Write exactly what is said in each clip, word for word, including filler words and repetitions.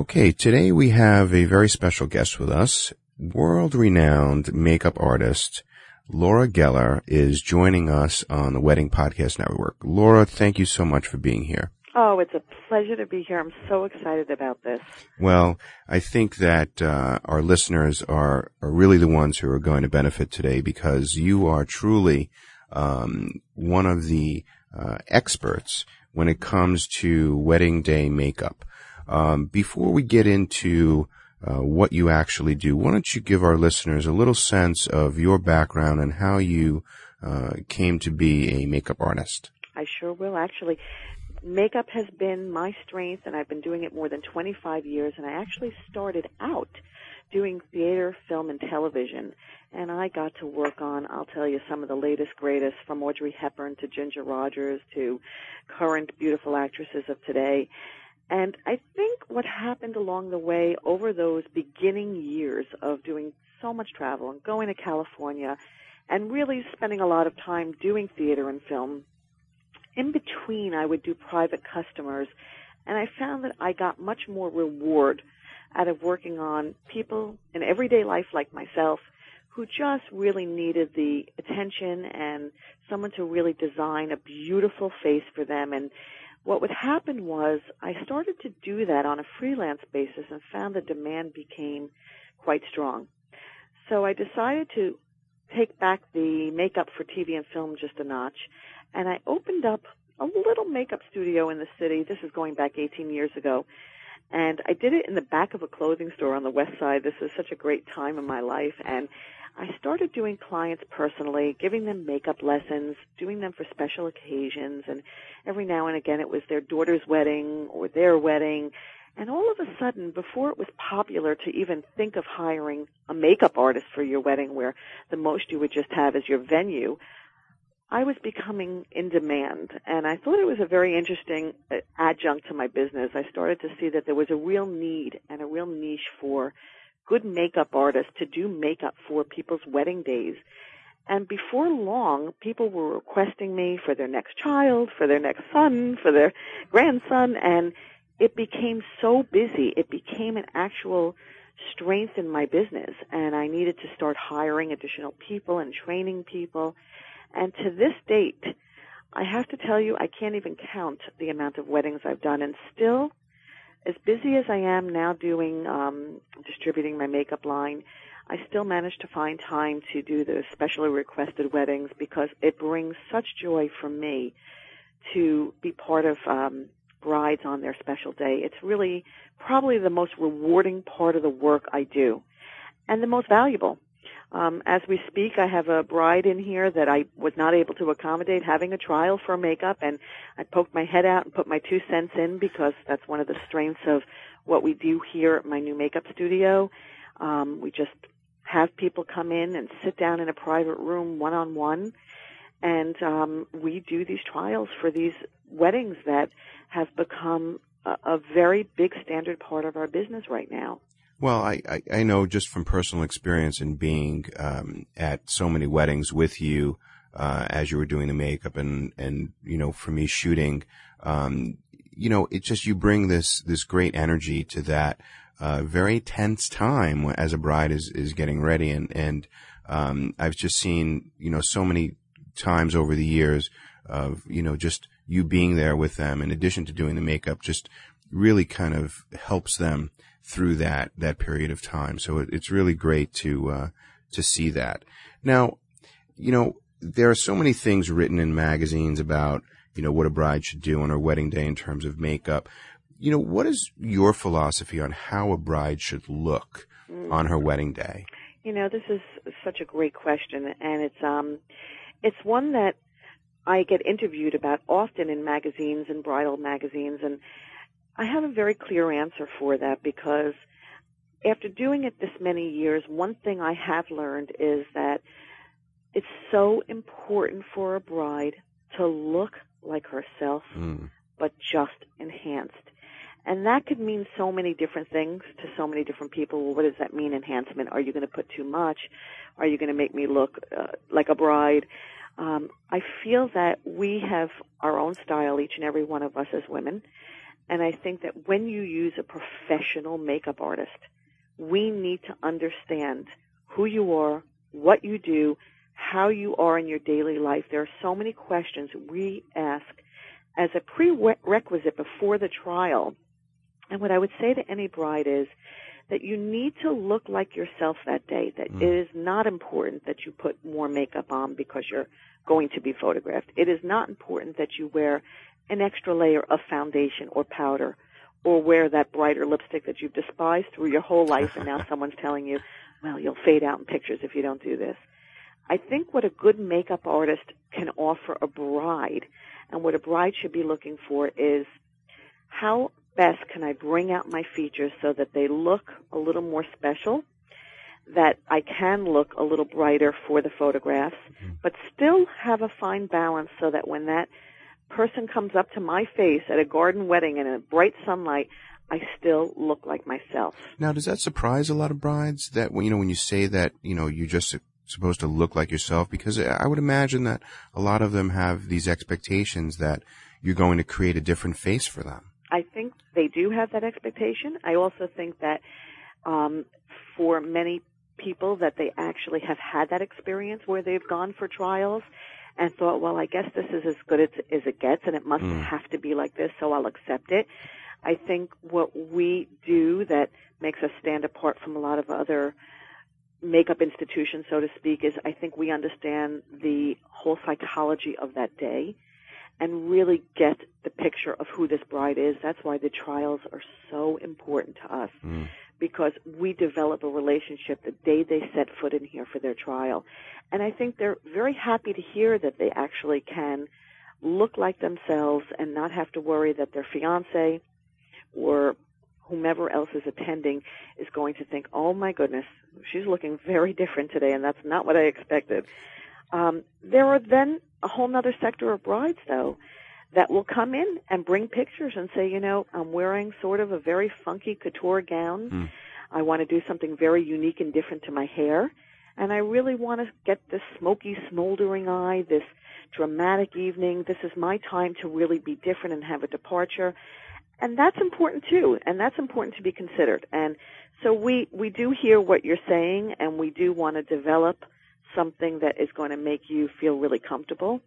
Okay, today we have a very special guest with us. World-renowned makeup artist Laura Geller is joining us on the Wedding Podcast Network. Laura, thank you so much for being here. Oh, it's a pleasure to be here. I'm so excited about this. Well, I think that uh, our listeners are, are really the ones who are going to benefit today, because you are truly um, one of the uh, experts when it comes to wedding day makeup. Um, before we get into uh, what you actually do, why don't you give our listeners a little sense of your background and how you uh, came to be a makeup artist? I sure will, actually. Makeup has been my strength, and I've been doing it more than twenty-five years, and I actually started out doing theater, film, and television, and I got to work on, I'll tell you, some of the latest, greatest, from Audrey Hepburn to Ginger Rogers to current beautiful actresses of today. And I think what happened along the way over those beginning years of doing so much travel and going to California and really spending a lot of time doing theater and film, in between I would do private customers, and I found that I got much more reward out of working on people in everyday life like myself who just really needed the attention and someone to really design a beautiful face for them. And what would happen was I started to do that on a freelance basis and found the demand became quite strong. So I decided to take back the makeup for T V and film just a notch, and I opened up a little makeup studio in the city. This is going back eighteen years ago, and I did it in the back of a clothing store on the west side. This is such a great time in my life, and I started doing clients personally, giving them makeup lessons, doing them for special occasions, and every now and again it was their daughter's wedding or their wedding. And all of a sudden, before it was popular to even think of hiring a makeup artist for your wedding, where the most you would just have is your venue, I was becoming in demand, and I thought it was a very interesting adjunct to my business. I started to see that there was a real need and a real niche for good makeup artists to do makeup for people's wedding days. And before long, people were requesting me for their next child, for their next son, for their grandson, and it became so busy. It became an actual strength in my business, and I needed to start hiring additional people and training people. And to this date, I have to tell you, I can't even count the amount of weddings I've done. And still, as busy as I am now doing, um, distributing my makeup line, I still manage to find time to do the specially requested weddings, because it brings such joy for me to be part of um, brides on their special day. It's really probably the most rewarding part of the work I do, and the most valuable. Um, as we speak, I have a bride in here that I was not able to accommodate having a trial for makeup, and I poked my head out and put my two cents in, because that's one of the strengths of what we do here at my new makeup studio. Um, we just have people come in and sit down in a private room one-on-one, and um, we do these trials for these weddings that have become a, a very big standard part of our business right now. Well, I, I, I know just from personal experience and being um, at so many weddings with you uh, as you were doing the makeup and, and you know, for me shooting, um, you know, it's just you bring this this great energy to that uh, very tense time as a bride is, is getting ready. And, and um, I've just seen, you know, so many times over the years of, you know, just you being there with them in addition to doing the makeup just really kind of helps them through that, that period of time. So it, it's really great to, uh, to see that. Now, you know, there are so many things written in magazines about, you know, what a bride should do on her wedding day in terms of makeup. You know, what is your philosophy on how a bride should look on her wedding day? You know, this is such a great question, and it's, um, it's one that I get interviewed about often in magazines and bridal magazines, and I have a very clear answer for that, because after doing it this many years, one thing I have learned is that it's so important for a bride to look like herself, mm. but just enhanced. And that could mean so many different things to so many different people. Well, what does that mean, enhancement? Are you going to put too much? Are you going to make me look uh, like a bride? Um, I feel that we have our own style, each and every one of us as women. And I think that when you use a professional makeup artist, we need to understand who you are, what you do, how you are in your daily life. There are so many questions we ask as a prerequisite before the trial. And what I would say to any bride is that you need to look like yourself that day, that mm. it is not important that you put more makeup on because you're going to be photographed. It is not important that you wear an extra layer of foundation or powder or wear that brighter lipstick that you've despised through your whole life and now someone's telling you, well, you'll fade out in pictures if you don't do this. I think what a good makeup artist can offer a bride and what a bride should be looking for is how best can I bring out my features so that they look a little more special, that I can look a little brighter for the photographs, but still have a fine balance so that when that person comes up to my face at a garden wedding and in a bright sunlight, I still look like myself. Now, does that surprise a lot of brides that when you know when you say that you know you're just supposed to look like yourself? Because I would imagine that a lot of them have these expectations that you're going to create a different face for them. I think they do have that expectation. I also think that um, for many people that they actually have had that experience where they've gone for trials and thought, well, I guess this is as good as it gets, and it must mm. have to be like this, so I'll accept it. I think what we do that makes us stand apart from a lot of other makeup institutions, so to speak, is I think we understand the whole psychology of that day and really get the picture of who this bride is. That's why the trials are so important to us, mm. because we develop a relationship the day they set foot in here for their trial. And I think they're very happy to hear that they actually can look like themselves and not have to worry that their fiancé or whomever else is attending is going to think, oh, my goodness, she's looking very different today, and that's not what I expected. Um, there are then a whole other sector of brides, though, that will come in and bring pictures and say, you know, I'm wearing sort of a very funky couture gown. Mm. I want to do something very unique and different to my hair. And I really want to get this smoky, smoldering eye, this dramatic evening. This is my time to really be different and have a departure. And that's important, too, and that's important to be considered. And so we, we do hear what you're saying, and we do want to develop something that is going to make you feel really comfortable.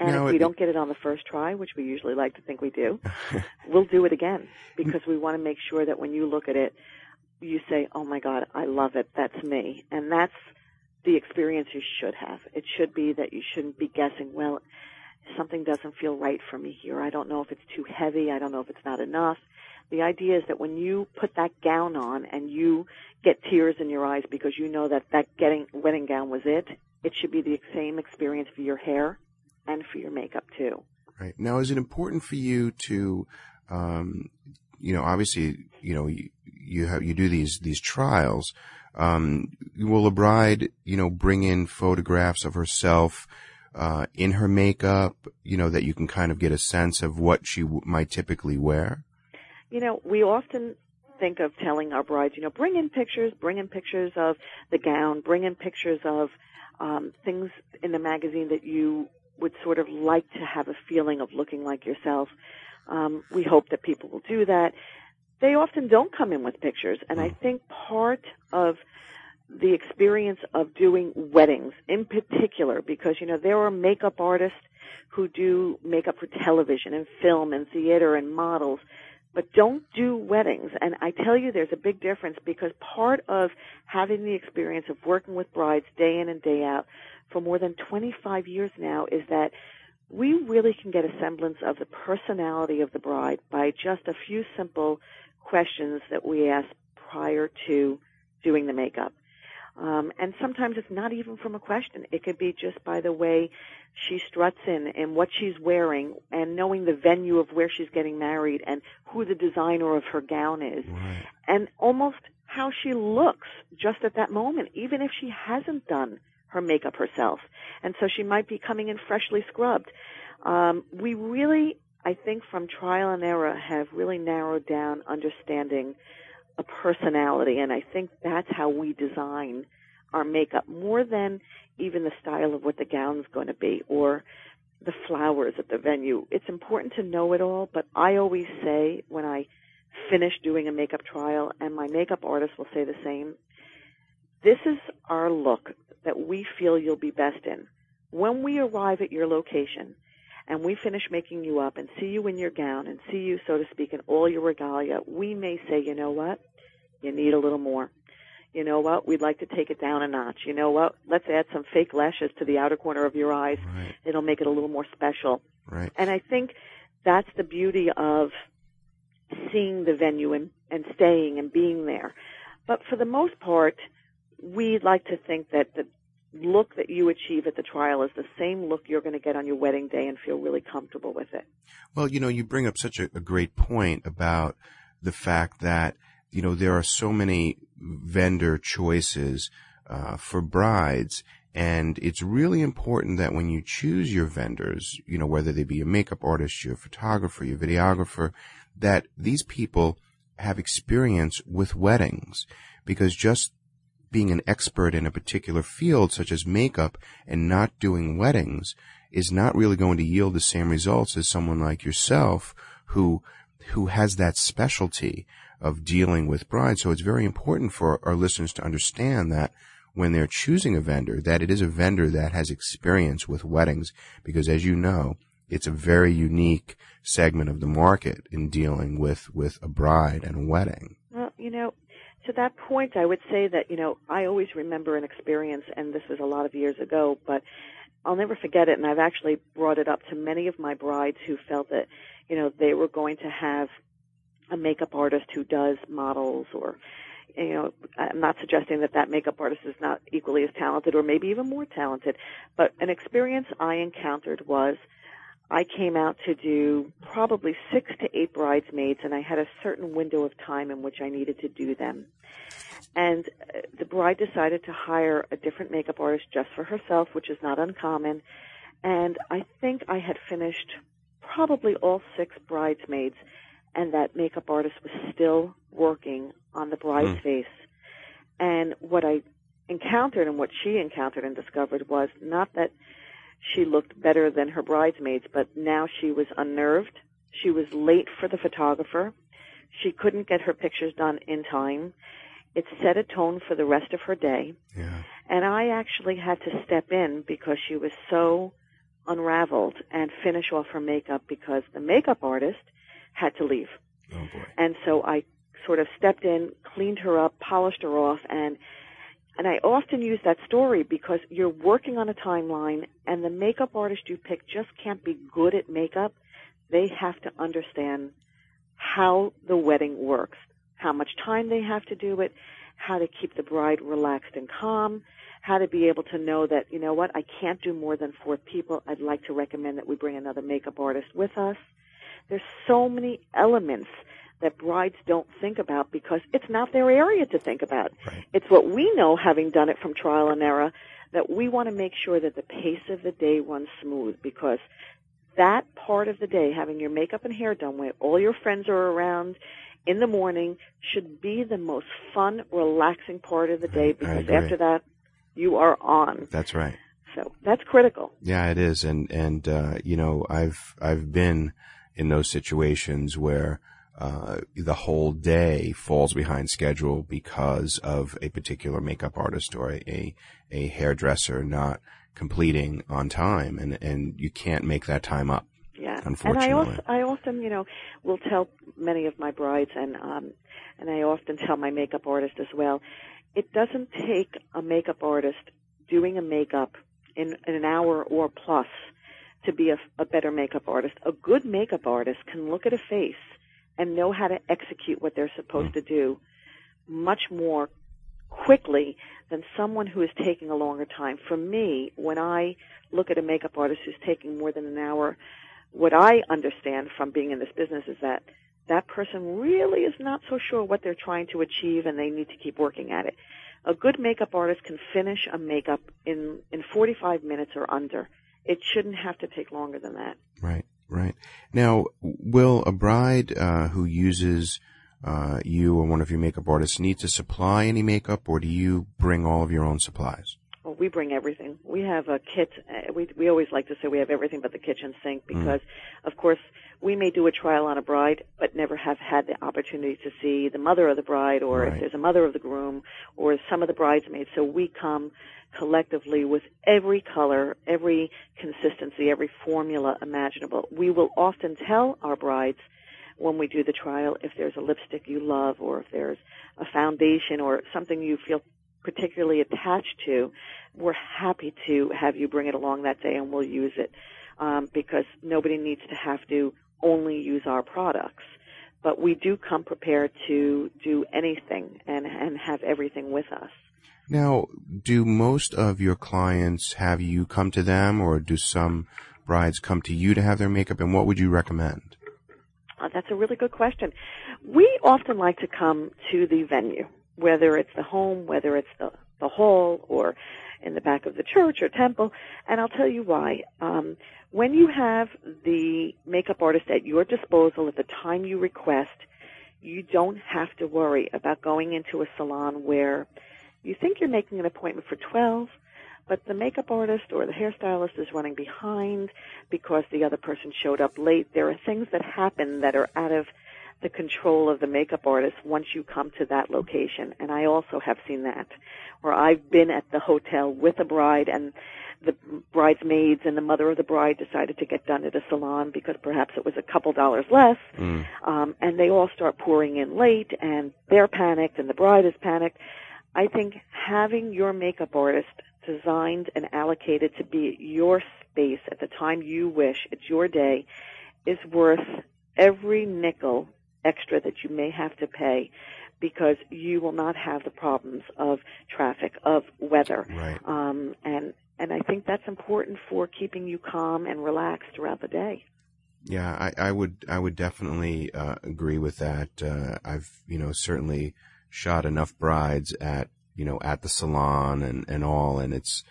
And now, if we don't get it on the first try, which we usually like to think we do, we'll do it again because we want to make sure that when you look at it, you say, oh, my God, I love it. That's me. And that's the experience you should have. It should be that you shouldn't be guessing, well, something doesn't feel right for me here. I don't know if it's too heavy. I don't know if it's not enough. The idea is that when you put that gown on and you get tears in your eyes because you know that that getting, wedding gown was it, it should be the same experience for your hair and for your makeup too. Right. Now, is it important for you to, um, you know, obviously, you know, you, you have, you do these, these trials. Um, will a bride, you know, bring in photographs of herself, uh, in her makeup, you know, that you can kind of get a sense of what she w- might typically wear? You know, we often think of telling our brides, you know, bring in pictures, bring in pictures of the gown, bring in pictures of um, things in the magazine that you would sort of like to have a feeling of looking like yourself. Um, we hope that people will do that. They often don't come in with pictures, and I think part of the experience of doing weddings in particular, because, you know, there are makeup artists who do makeup for television and film and theater and models, but don't do weddings. And I tell you, there's a big difference because part of having the experience of working with brides day in and day out for more than twenty-five years now is that we really can get a semblance of the personality of the bride by just a few simple questions that we ask prior to doing the makeup. Um, and sometimes it's not even from a question. It could be just by the way she struts in and what she's wearing and knowing the venue of where she's getting married and who the designer of her gown is. Right. And almost how she looks just at that moment, even if she hasn't done her makeup herself. And so she might be coming in freshly scrubbed. Um, we really, I think from trial and error, have really narrowed down understanding a personality, and I think that's how we design our makeup more than even the style of what the gown's going to be or the flowers at the venue. It's important to know it all, but I always say when I finish doing a makeup trial, and my makeup artist will say the same, this is our look that we feel you'll be best in. When we arrive at your location and we finish making you up and see you in your gown and see you, so to speak, in all your regalia, we may say, you know what, you need a little more. You know what, we'd like to take it down a notch. You know what, let's add some fake lashes to the outer corner of your eyes. Right. It'll make it a little more special. Right. And I think that's the beauty of seeing the venue and, and staying and being there. But for the most part, we like to think that the look that you achieve at the trial is the same look you're going to get on your wedding day and feel really comfortable with it. Well, you know, you bring up such a, a great point about the fact that, you know, there are so many vendor choices uh, for brides, and it's really important that when you choose your vendors, you know, whether they be a makeup artist, your photographer, your videographer, that these people have experience with weddings, because just being an expert in a particular field, such as makeup, and not doing weddings is not really going to yield the same results as someone like yourself who who has that specialty of dealing with brides. So it's very important for our listeners to understand that when they're choosing a vendor, that it is a vendor that has experience with weddings, because as you know, it's a very unique segment of the market in dealing with, with a bride and a wedding. Well, you know, to that point, I would say that, you know, I always remember an experience, and this was a lot of years ago, but I'll never forget it, and I've actually brought it up to many of my brides who felt that, you know, they were going to have a makeup artist who does models, or, you know, I'm not suggesting that that makeup artist is not equally as talented or maybe even more talented, but an experience I encountered was I came out to do probably six to eight bridesmaids, and I had a certain window of time in which I needed to do them. And the bride decided to hire a different makeup artist just for herself, which is not uncommon. And I think I had finished probably all six bridesmaids, and that makeup artist was still working on the bride's mm. face. And what I encountered and what she encountered and discovered was not that she looked better than her bridesmaids, but now she was unnerved. She was late for the photographer. She couldn't get her pictures done in time. It set a tone for the rest of her day. Yeah. And I actually had to step in because she was so unraveled and finish off her makeup because the makeup artist had to leave. Oh boy. And so I sort of stepped in, cleaned her up, polished her off, and And I often use that story because you're working on a timeline, and the makeup artist you pick just can't be good at makeup. They have to understand how the wedding works, how much time they have to do it, how to keep the bride relaxed and calm, how to be able to know that, you know what, I can't do more than four people. I'd like to recommend that we bring another makeup artist with us. There's so many elements that brides don't think about because it's not their area to think about. Right. It's what we know, having done it from trial and error, that we want to make sure that the pace of the day runs smooth, because that part of the day, having your makeup and hair done where all your friends are around in the morning, should be the most fun, relaxing part of the day, because after that, you are on. That's right. So that's critical. Yeah, it is. And, and uh, you know, I've I've been in those situations where Uh, the whole day falls behind schedule because of a particular makeup artist or a, a, a hairdresser not completing on time, and, and you can't make that time up. Yeah. Unfortunately. And I also, I often, you know, will tell many of my brides, and, um, and I often tell my makeup artist as well, it doesn't take a makeup artist doing a makeup in, in an hour or plus to be a, a better makeup artist. A good makeup artist can look at a face and know how to execute what they're supposed to do much more quickly than someone who is taking a longer time. For me, when I look at a makeup artist who's taking more than an hour, what I understand from being in this business is that that person really is not so sure what they're trying to achieve, and they need to keep working at it. A good makeup artist can finish a makeup in, in forty-five minutes or under. It shouldn't have to take longer than that. Right. Right. Now, will a bride uh, who uses uh, you or one of your makeup artists need to supply any makeup, or do you bring all of your own supplies? Well, we bring everything. We have a kit. We we always like to say we have everything but the kitchen sink because, mm. of course, we may do a trial on a bride but never have had the opportunity to see the mother of the bride or right. if there's a mother of the groom or some of the bridesmaids. So we come collectively with every color, every consistency, every formula imaginable. We will often tell our brides when we do the trial if there's a lipstick you love or if there's a foundation or something you feel particularly attached to, we're happy to have you bring it along that day and we'll use it um, because nobody needs to have to only use our products. But we do come prepared to do anything and, and have everything with us. Now, do most of your clients have you come to them or do some brides come to you to have their makeup, and what would you recommend? Uh, that's a really good question. We often like to come to the venue, whether it's the home, whether it's the, the hall, or in the back of the church or temple. And I'll tell you why. Um, when you have the makeup artist at your disposal at the time you request, you don't have to worry about going into a salon where you think you're making an appointment for twelve, but the makeup artist or the hairstylist is running behind because the other person showed up late. There are things that happen that are out of the control of the makeup artist once you come to that location. And I also have seen that, where I've been at the hotel with a bride and the bridesmaids and the mother of the bride decided to get done at a salon because perhaps it was a couple dollars less. Mm. Um, and they all start pouring in late and they're panicked and the bride is panicked. I think having your makeup artist designed and allocated to be at your space at the time you wish, it's your day, is worth every nickel extra that you may have to pay because you will not have the problems of traffic, of weather. Right. Um, and, and I think that's important for keeping you calm and relaxed throughout the day. Yeah, I, I would I would definitely uh, agree with that. Uh, I've, you know, certainly shot enough brides at, you know, at the salon and, and all, and it's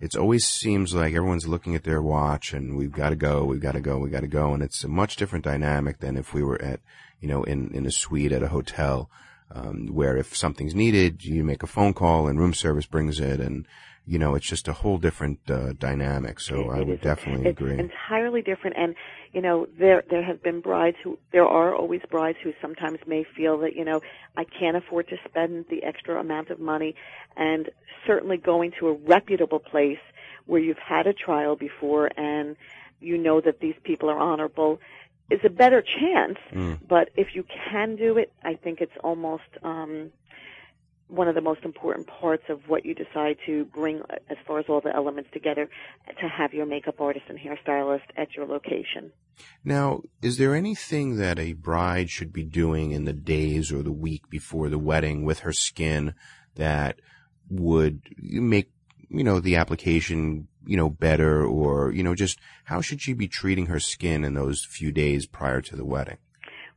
it's always seems like everyone's looking at their watch and we've got to go, we've got to go, we've got to go. And it's a much different dynamic than if we were at, you know, in, in a suite at a hotel, um, where if something's needed, you make a phone call and room service brings it. And, you know, it's just a whole different uh, dynamic. So I would definitely agree. It's entirely different. And, you know, there there have been brides who, there are always brides who sometimes may feel that, you know, I can't afford to spend the extra amount of money. And certainly going to a reputable place where you've had a trial before and you know that these people are honorable is a better chance. Mm. But if you can do it, I think it's almost um, one of the most important parts of what you decide to bring as far as all the elements together to have your makeup artist and hairstylist at your location. Now, is there anything that a bride should be doing in the days or the week before the wedding with her skin that would make, you know, the application, you know, better, or, you know, just how should she be treating her skin in those few days prior to the wedding?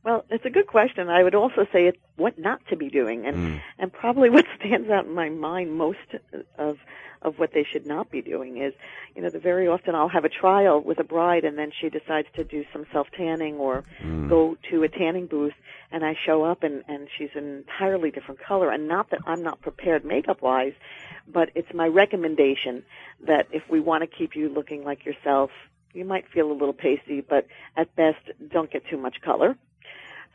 Well, it's a good question. I would also say it's what not to be doing, and mm. and probably what stands out in my mind most of of what they should not be doing is, you know, the very often I'll have a trial with a bride and then she decides to do some self-tanning or mm. go to a tanning booth, and I show up and, and she's an entirely different color. And not that I'm not prepared makeup-wise, but it's my recommendation that if we want to keep you looking like yourself, you might feel a little pasty, but at best don't get too much color.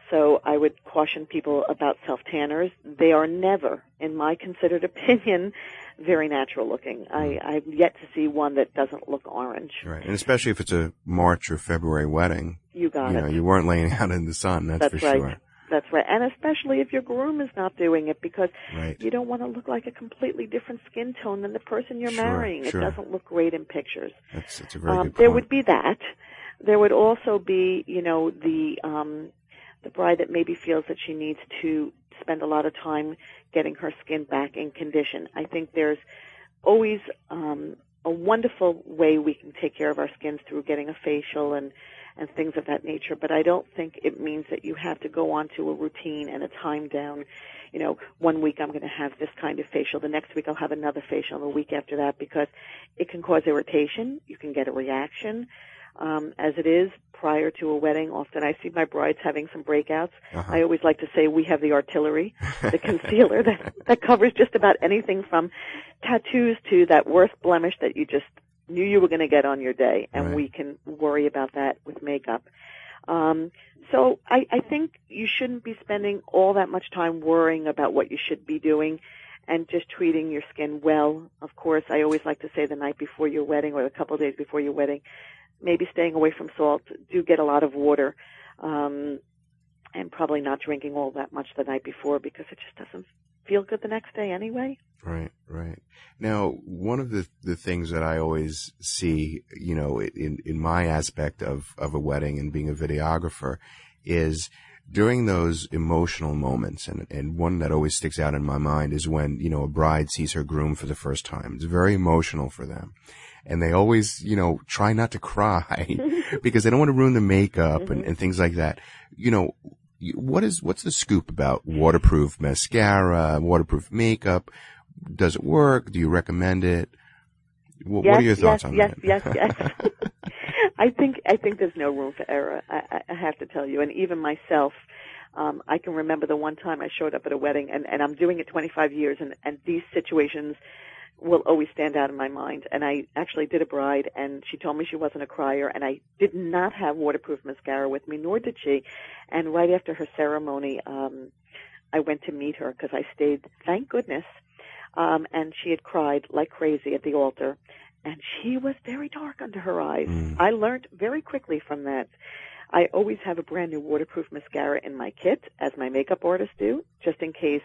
So I would caution people about self-tanners. They are never, in my considered opinion, very natural looking. I, I've yet to see one that doesn't look orange. Right, and especially if it's a March or February wedding. You got you it. Know, you weren't laying out in the sun, that's, that's for right. sure. That's right. And especially if your groom is not doing it, because right. you don't want to look like a completely different skin tone than the person you're sure, marrying. Sure. It doesn't look great in pictures. That's, that's a very um, good point. There would be that. There would also be, you know, the... Um, the bride that maybe feels that she needs to spend a lot of time getting her skin back in condition. I think there's always um, a wonderful way we can take care of our skins through getting a facial and, and things of that nature, but I don't think it means that you have to go on to a routine and a time down. You know, one week I'm going to have this kind of facial, the next week I'll have another facial, and the week after that, because it can cause irritation, you can get a reaction. um, as it is prior to a wedding. Often I see my brides having some breakouts. Uh-huh. I always like to say we have the artillery, the concealer that, that covers just about anything from tattoos to that worst blemish that you just knew you were going to get on your day, and right. we can worry about that with makeup. Um, so I, I think you shouldn't be spending all that much time worrying about what you should be doing and just treating your skin well. Of course, I always like to say the night before your wedding or a couple of days before your wedding, maybe staying away from salt, do get a lot of water, um, and probably not drinking all that much the night before because it just doesn't feel good the next day anyway. Right, right. Now, one of the, the things that I always see, you know, in, in my aspect of, of a wedding and being a videographer is during those emotional moments, and, and one that always sticks out in my mind is when, you know, a bride sees her groom for the first time. It's very emotional for them. And they always, you know, try not to cry because they don't want to ruin the makeup mm-hmm. and, and things like that. You know, what is, what's the scoop about waterproof mascara, waterproof makeup? Does it work? Do you recommend it? What, yes, what are your thoughts yes, on yes, that? Yes, yes, yes. I think I think there's no room for error. I, I have to tell you, and even myself, um, I can remember the one time I showed up at a wedding, and, and I'm doing it twenty-five years, and, and these situations will always stand out in my mind. And I actually did a bride, and she told me she wasn't a crier, and I did not have waterproof mascara with me, nor did she. And right after her ceremony, um, I went to meet her because I stayed, thank goodness, um, and she had cried like crazy at the altar. And she was very dark under her eyes. Mm. I learned very quickly from that. I always have a brand new waterproof mascara in my kit, as my makeup artists do, just in case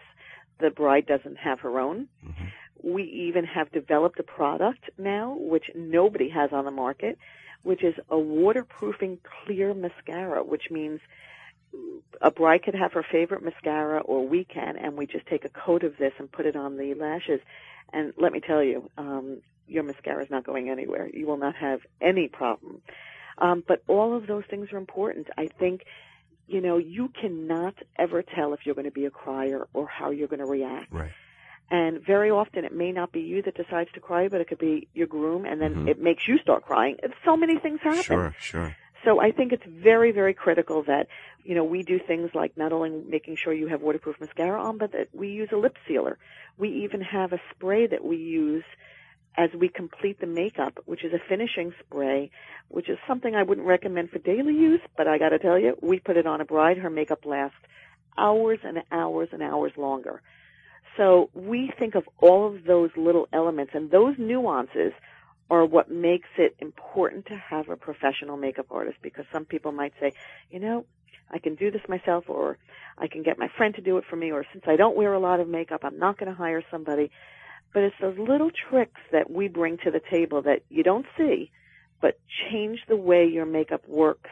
the bride doesn't have her own. Mm-hmm. We even have developed a product now, which nobody has on the market, which is a waterproofing clear mascara, which means a bride could have her favorite mascara, or we can, and we just take a coat of this and put it on the lashes. And let me tell you, um, your mascara is not going anywhere. You will not have any problem. Um, but all of those things are important. I think, you know, you cannot ever tell if you're going to be a crier or how you're going to react. Right. And very often it may not be you that decides to cry, but it could be your groom, and then mm-hmm. it makes you start crying. So many things happen. Sure, sure. So I think it's very, very critical that, you know, we do things like not only making sure you have waterproof mascara on, but that we use a lip sealer. We even have a spray that we use as we complete the makeup, which is a finishing spray, which is something I wouldn't recommend for daily use, but I got to tell you, we put it on a bride. Her makeup lasts hours and hours and hours longer. So we think of all of those little elements, and those nuances are what makes it important to have a professional makeup artist, because some people might say, you know, I can do this myself, or I can get my friend to do it for me, or since I don't wear a lot of makeup, I'm not going to hire somebody. But it's those little tricks that we bring to the table that you don't see, but change the way your makeup works,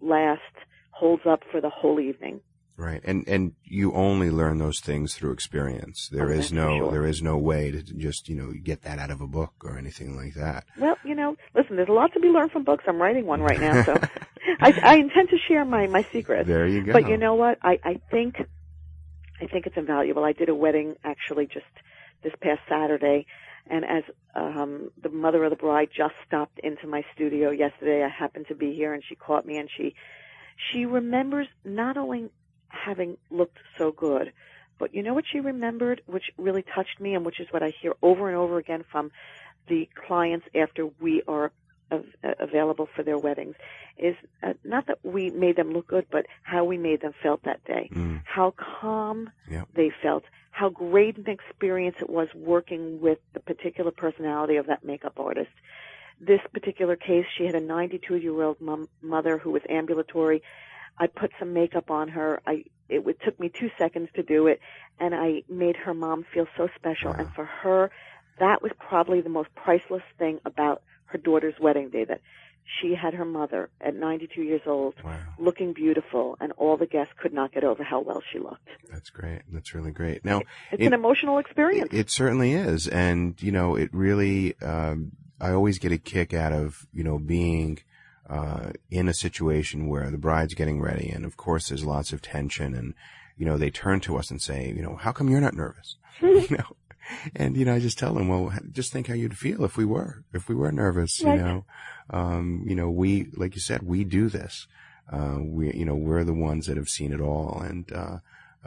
lasts, holds up for the whole evening. Right, and and you only learn those things through experience. There okay, is no sure. there is no way to just, you know, get that out of a book or anything like that. Well, you know, listen, there's a lot to be learned from books. I'm writing one right now, so I, I intend to share my my secrets. There you go. But you know what? I I think I think it's invaluable. I did a wedding actually just this past Saturday, and as um the mother of the bride just stopped into my studio yesterday, I happened to be here, and she caught me, and she she remembers not only having looked so good, but you know what she remembered, which really touched me, and which is what I hear over and over again from the clients after we are av- available for their weddings, is uh, not that we made them look good, but how we made them felt that day, mm. how calm yep. they felt, how great an experience it was working with the particular personality of that makeup artist. This particular case, she had a ninety-two-year-old mom- mother who was ambulatory. I put some makeup on her. I it would, took me two seconds to do it, and I made her mom feel so special. Wow. And for her, that was probably the most priceless thing about her daughter's wedding day, that she had her mother at ninety-two years old wow. looking beautiful, and all the guests could not get over how well she looked. That's great. That's really great. Now, It's it, an emotional experience. It, it certainly is, and, you know, it really um, – I always get a kick out of, you know, being – Uh, in a situation where the bride's getting ready, and of course there's lots of tension, and you know they turn to us and say, you know, how come you're not nervous? you know, And, you know, I just tell them, well, just think how you'd feel if we were, if we were nervous, right. you know, um, you know, we, like you said, we do this. Uh, we, you know, we're the ones that have seen it all. And, uh,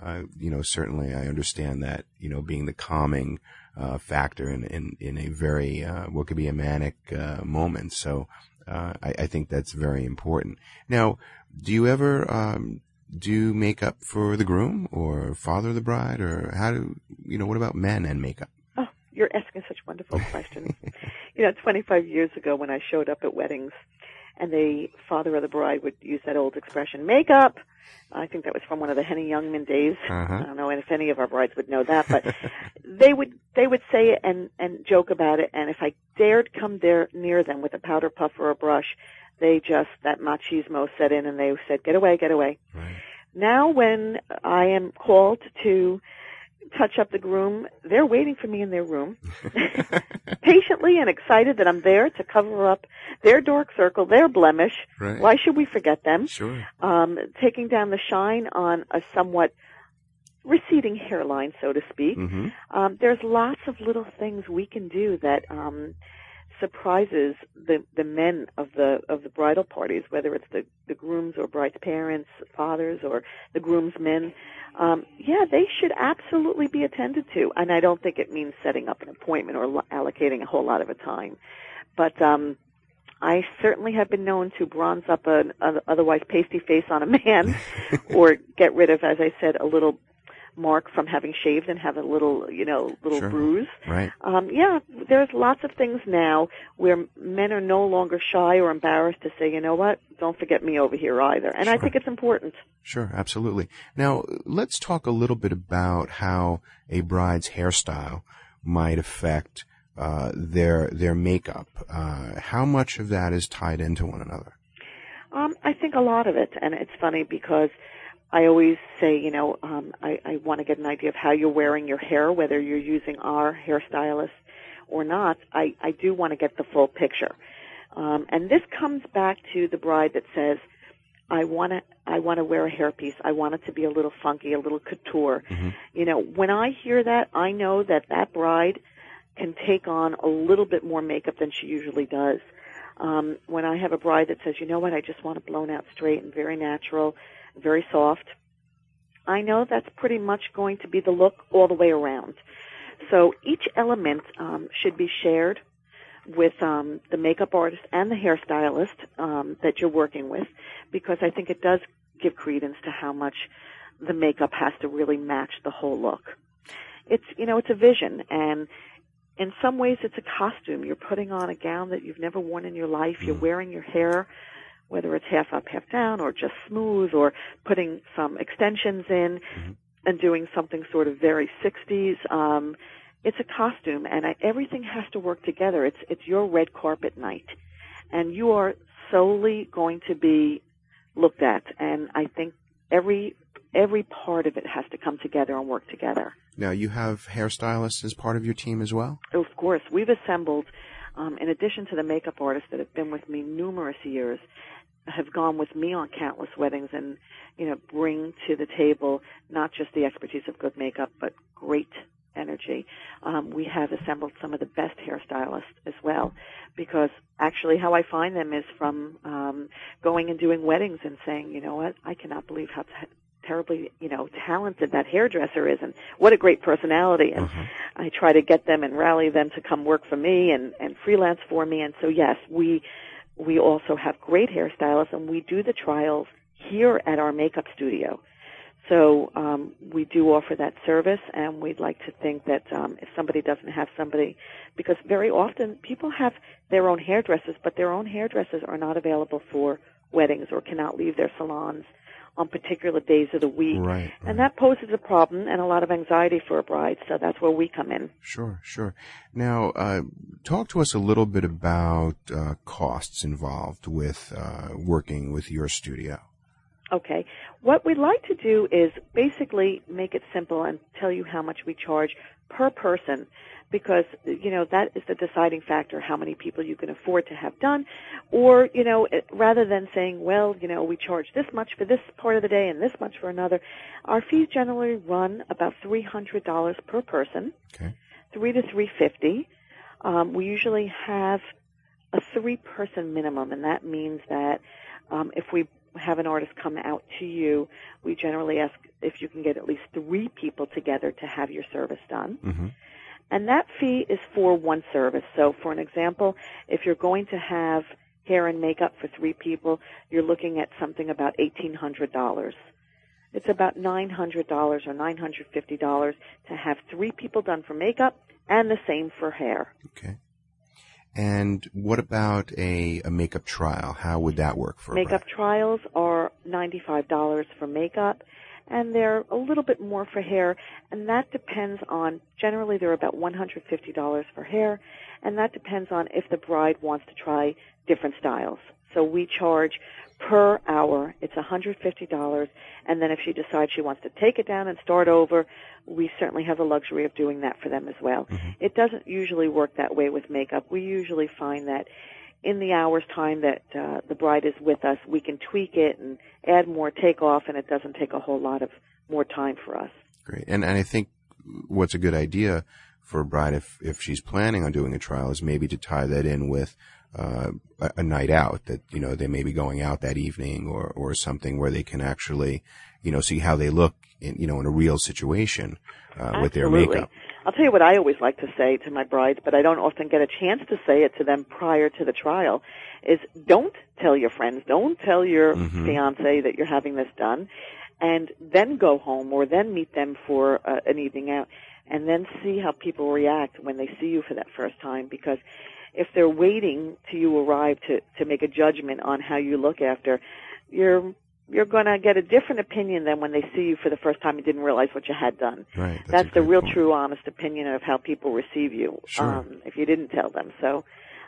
uh, you know, certainly I understand that, you know, being the calming, uh, factor in, in, in a very, uh, what could be a manic, uh, moment. So, uh, I, I think that's very important. Now, do you ever, um, do makeup for the groom or father of the bride, or how do you know? What about men and makeup? Oh, you're asking such wonderful questions. You know, twenty-five years ago when I showed up at weddings, and the father of the bride would use that old expression, makeup. I think that was from one of the Henny Youngman days. Uh-huh. I don't know if any of our brides would know that, but they would they would say it and and joke about it. And if I dared come there near them with a powder puff or a brush, they just, that machismo set in and they said, get away, get away. Right. Now when I am called to touch up the groom, they're waiting for me in their room, patiently and excited that I'm there to cover up their dark circle, their blemish. Right. Why should we forget them? Sure. Um, taking down the shine on a somewhat receding hairline, so to speak. Mm-hmm. Um, there's lots of little things we can do that um surprises the the men of the of the bridal parties, whether it's the the groom's or bride's parents, fathers, or the groom's men. Um, yeah, they should absolutely be attended to, and I don't think it means setting up an appointment or lo- allocating a whole lot of a time. But um, I certainly have been known to bronze up an, an otherwise pasty face on a man, or get rid of, as I said, a little mark from having shaved and have a little, you know, little sure. bruise. Right. Um, yeah, there's lots of things now where men are no longer shy or embarrassed to say, you know what, don't forget me over here either. And sure. I think it's important. Sure, absolutely. Now, let's talk a little bit about how a bride's hairstyle might affect uh, their their makeup. Uh, how much of that is tied into one another? Um, I think a lot of it. And it's funny because I always say, you know, um, I, I want to get an idea of how you're wearing your hair, whether you're using our hairstylist or not. I, I do want to get the full picture. Um, and this comes back to the bride that says, I want to I want to wear a hairpiece. I want it to be a little funky, a little couture. Mm-hmm. You know, when I hear that, I know that that bride can take on a little bit more makeup than she usually does. Um, when I have a bride that says, you know what, I just want it blown out straight and very natural, very soft, I know that's pretty much going to be the look all the way around. So each element um, should be shared with um, the makeup artist and the hairstylist um, that you're working with, because I think it does give credence to how much the makeup has to really match the whole look. It's, you know, it's a vision, and in some ways it's a costume. You're putting on a gown that you've never worn in your life. You're wearing your hair, whether it's half up, half down, or just smooth, or putting some extensions in and doing something sort of very sixties. Um, it's a costume, and I, everything has to work together. It's it's your red carpet night, and you are solely going to be looked at. And I think every every part of it has to come together and work together. Now, you have hairstylists as part of your team as well? Of course. We've assembled, um, in addition to the makeup artists that have been with me numerous years, have gone with me on countless weddings and, you know, bring to the table not just the expertise of good makeup, but great energy. Um, we have assembled some of the best hairstylists as well, because actually how I find them is from um, going and doing weddings and saying, you know what, I cannot believe how t- terribly, you know, talented that hairdresser is, and what a great personality. And uh-huh. I try to get them and rally them to come work for me and, and freelance for me. And so, yes, we... We also have great hairstylists, and we do the trials here at our makeup studio. So um, we do offer that service, and we'd like to think that um, if somebody doesn't have somebody, because very often people have their own hairdressers, but their own hairdressers are not available for weddings or cannot leave their salons on particular days of the week. Right, and right. that poses a problem and a lot of anxiety for a bride, so that's where we come in. Sure, sure. Now, uh, talk to us a little bit about uh, costs involved with uh, working with your studio. Okay. What we'd like to do is basically make it simple and tell you how much we charge per person, because, you know, that is the deciding factor, how many people you can afford to have done. Or, you know, rather than saying, well, you know, we charge this much for this part of the day and this much for another, our fees generally run about three hundred dollars per person. Okay. three to three fifty. Um, we usually have a three-person minimum, and that means that um, if we have an artist come out to you, we generally ask if you can get at least three people together to have your service done. Mm-hmm. And that fee is for one service. So, for an example, if you're going to have hair and makeup for three people, you're looking at something about eighteen hundred dollars. It's about nine hundred dollars or nine hundred fifty dollars to have three people done for makeup and the same for hair. Okay. And what about a, a makeup trial? How would that work for a bride? Makeup trials are ninety-five dollars for makeup, and they're a little bit more for hair, and that depends on, generally they're about one hundred fifty dollars for hair, and that depends on if the bride wants to try different styles. So we charge per hour. It's one hundred fifty dollars, and then if she decides she wants to take it down and start over, we certainly have the luxury of doing that for them as well. Mm-hmm. It doesn't usually work that way with makeup. We usually find that in the hour's time that uh, the bride is with us, we can tweak it and add more, take off, and it doesn't take a whole lot of more time for us. Great. And, and I think what's a good idea for a bride, if, if she's planning on doing a trial, is maybe to tie that in with Uh, a, a night out, that, you know, they may be going out that evening or, or something where they can actually, you know, see how they look in, you know, in a real situation, uh, with their makeup. I'll tell you what I always like to say to my brides, but I don't often get a chance to say it to them prior to the trial, is don't tell your friends, don't tell your mm-hmm. fiance that you're having this done, and then go home or then meet them for uh, an evening out and then see how people react when they see you for that first time, because if they're waiting till you arrive to, to make a judgment on how you look after, you're you're going to get a different opinion than when they see you for the first time and didn't realize what you had done. Right. That's, that's the real, point. true, honest opinion of how people receive you, sure. um, if you didn't tell them. So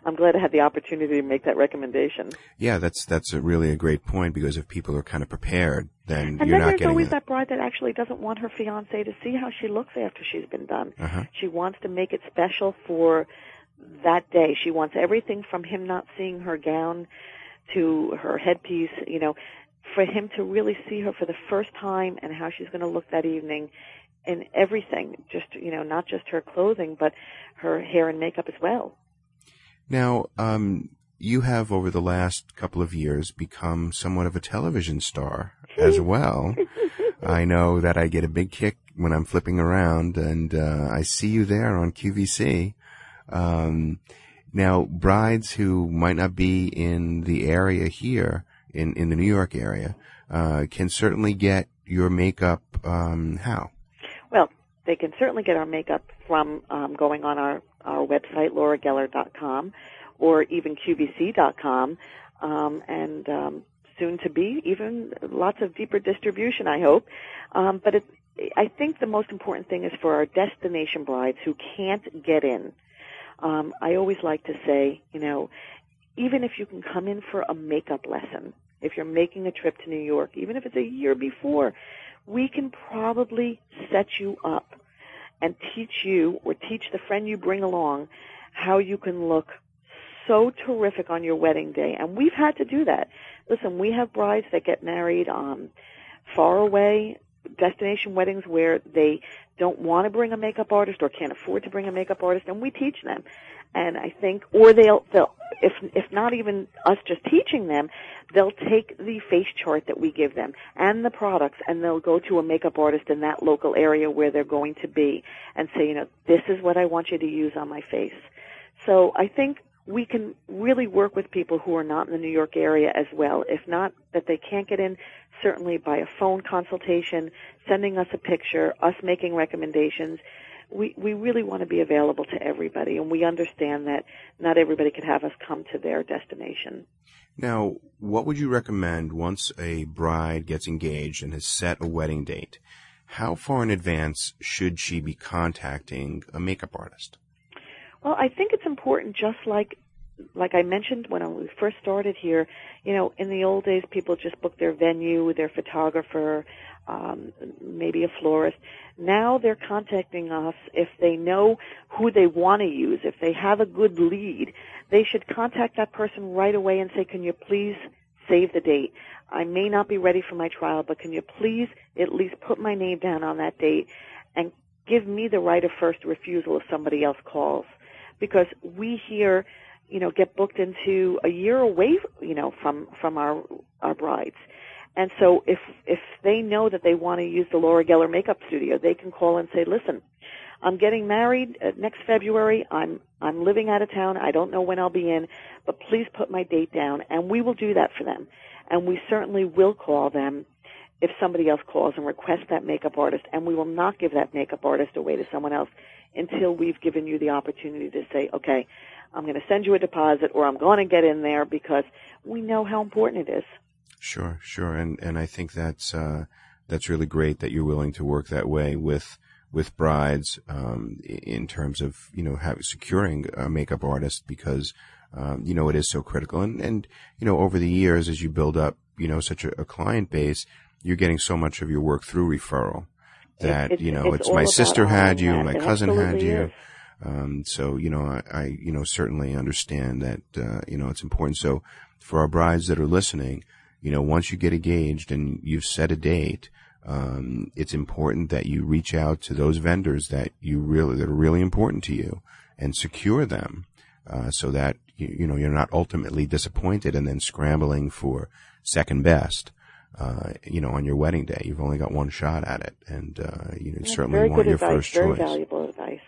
I'm glad I had the opportunity to make that recommendation. Yeah, that's that's a really a great point, because if people are kind of prepared, then and you're then not getting. And there's always a... that bride that actually doesn't want her fiancé to see how she looks after she's been done. Uh-huh. She wants to make it special for that day. She wants everything from him not seeing her gown to her headpiece, you know, for him to really see her for the first time and how she's going to look that evening and everything, just, you know, not just her clothing, but her hair and makeup as well. Now, um, you have over the last couple of years become somewhat of a television star as well. I know that I get a big kick when I'm flipping around, and uh, I see you there on Q V C. Um, now brides who might not be in the area here in, in the New York area, uh, can certainly get your makeup, um, how? Well, they can certainly get our makeup from, um, going on our, our website, laura geller dot com, or even Q V C dot com, um, and, um, soon to be even lots of deeper distribution, I hope. Um, but it, I think the most important thing is for our destination brides who can't get in. Um, I always like to say, you know, even if you can come in for a makeup lesson, if you're making a trip to New York, even if it's a year before, we can probably set you up and teach you or teach the friend you bring along how you can look so terrific on your wedding day. And we've had to do that. Listen, we have brides that get married um, far away, destination weddings where they don't want to bring a makeup artist or can't afford to bring a makeup artist, and we teach them. And I think, or they'll, they'll if if not even us just teaching them, they'll take the face chart that we give them and the products, and they'll go to a makeup artist in that local area where they're going to be and say, you know, this is what I want you to use on my face. So I think we can really work with people who are not in the New York area as well. If not that they can't get in, certainly by a phone consultation, sending us a picture, us making recommendations. We, we really want to be available to everybody, and we understand that not everybody could have us come to their destination. Now, what would you recommend once a bride gets engaged and has set a wedding date? How far in advance should she be contacting a makeup artist? Well, I think it's important, just like like I mentioned when we first started here, you know, in the old days, people just booked their venue, their photographer, um, maybe a florist. Now they're contacting us if they know who they want to use, if they have a good lead. They should contact that person right away and say, can you please save the date? I may not be ready for my trial, but can you please at least put my name down on that date and give me the right of first refusal if somebody else calls, because we here, you know, get booked into a year away, you know, from from our our brides. And so if if they know that they want to use the Laura Geller Make-Up Studio, they can call and say, listen, I'm getting married next February. I'm I'm living out of town. I don't know when I'll be in, but please put my date down, and we will do that for them. And we certainly will call them if somebody else calls and requests that makeup artist, and we will not give that makeup artist away to someone else until we've given you the opportunity to say, okay, I'm going to send you a deposit, or I'm going to get in there, because we know how important it is. Sure, sure. And and I think that's uh, that's really great that you're willing to work that way with with brides um, in terms of, you know, having, securing a makeup artist, because, um, you know, it is so critical. And, and, you know, over the years, as you build up, you know, such a, a client base, you're getting so much of your work through referral that, it, it, you know, it's, it's my sister had you, that. my it cousin had you. Is. Um, so, you know, I, I, you know, certainly understand that, uh, you know, it's important. So for our brides that are listening, you know, once you get engaged and you've set a date, Um, it's important that you reach out to those vendors that you really, that are really important to you, and secure them, uh, so that, you, you know, you're not ultimately disappointed and then scrambling for second best, uh, you know, on your wedding day. You've only got one shot at it, and, uh, you know, you certainly want your first choice. Very valuable advice.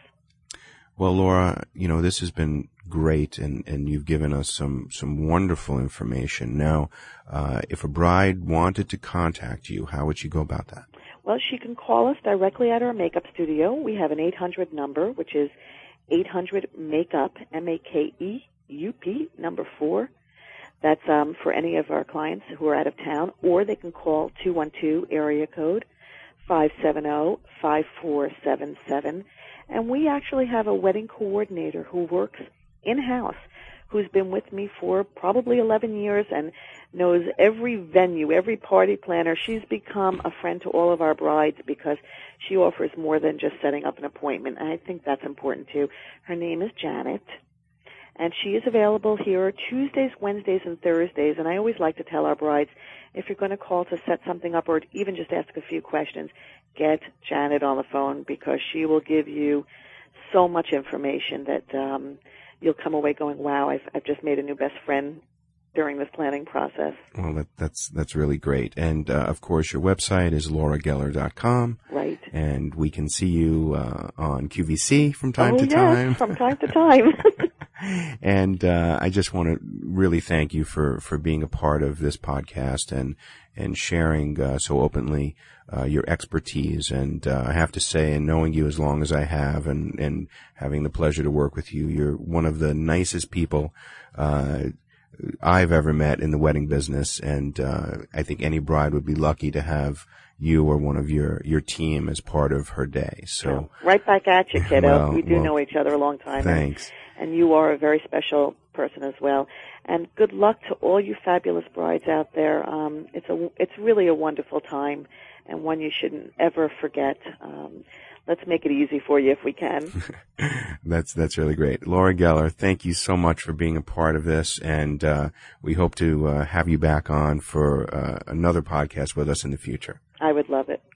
Well, Laura, you know, this has been great, and, and you've given us some, some wonderful information. Now, uh, if a bride wanted to contact you, how would she go about that? Well, she can call us directly at our makeup studio. We have an eight hundred number, which is eight hundred makeup, M A K E U P, number four. That's um, for any of our clients who are out of town, or they can call two one two area code five seven zero, five four seven seven. And we actually have a wedding coordinator who works in-house, who's been with me for probably eleven years and knows every venue, every party planner. She's become a friend to all of our brides because she offers more than just setting up an appointment. And I think that's important, too. Her name is Janet, and she is available here Tuesdays, Wednesdays, and Thursdays. And I always like to tell our brides, if you're going to call to set something up or even just ask a few questions, get Janet on the phone, because she will give you so much information that um, you'll come away going, wow, I've, I've just made a new best friend during this planning process. Well, that, that's that's really great. And, uh, of course, your website is laura geller dot com. Right. And we can see you uh, on Q V C from time oh, to yes, time. from time to time. And uh, I just want to really thank you for, for being a part of this podcast and and sharing uh, so openly uh, your expertise. And uh, I have to say, and knowing you as long as I have, and, and having the pleasure to work with you, you're one of the nicest people uh, I've ever met in the wedding business. And uh, I think any bride would be lucky to have you or one of your, your team as part of her day. So right back at you, kiddo. Well, we do well, know each other a long time. Thanks. And, and you are a very special person as well. And good luck to all you fabulous brides out there. Um, it's a, it's really a wonderful time, and one you shouldn't ever forget. Um, let's make it easy for you if we can. That's, that's really great. Laura Geller, thank you so much for being a part of this. And, uh, we hope to, uh, have you back on for, uh, another podcast with us in the future. I would love it.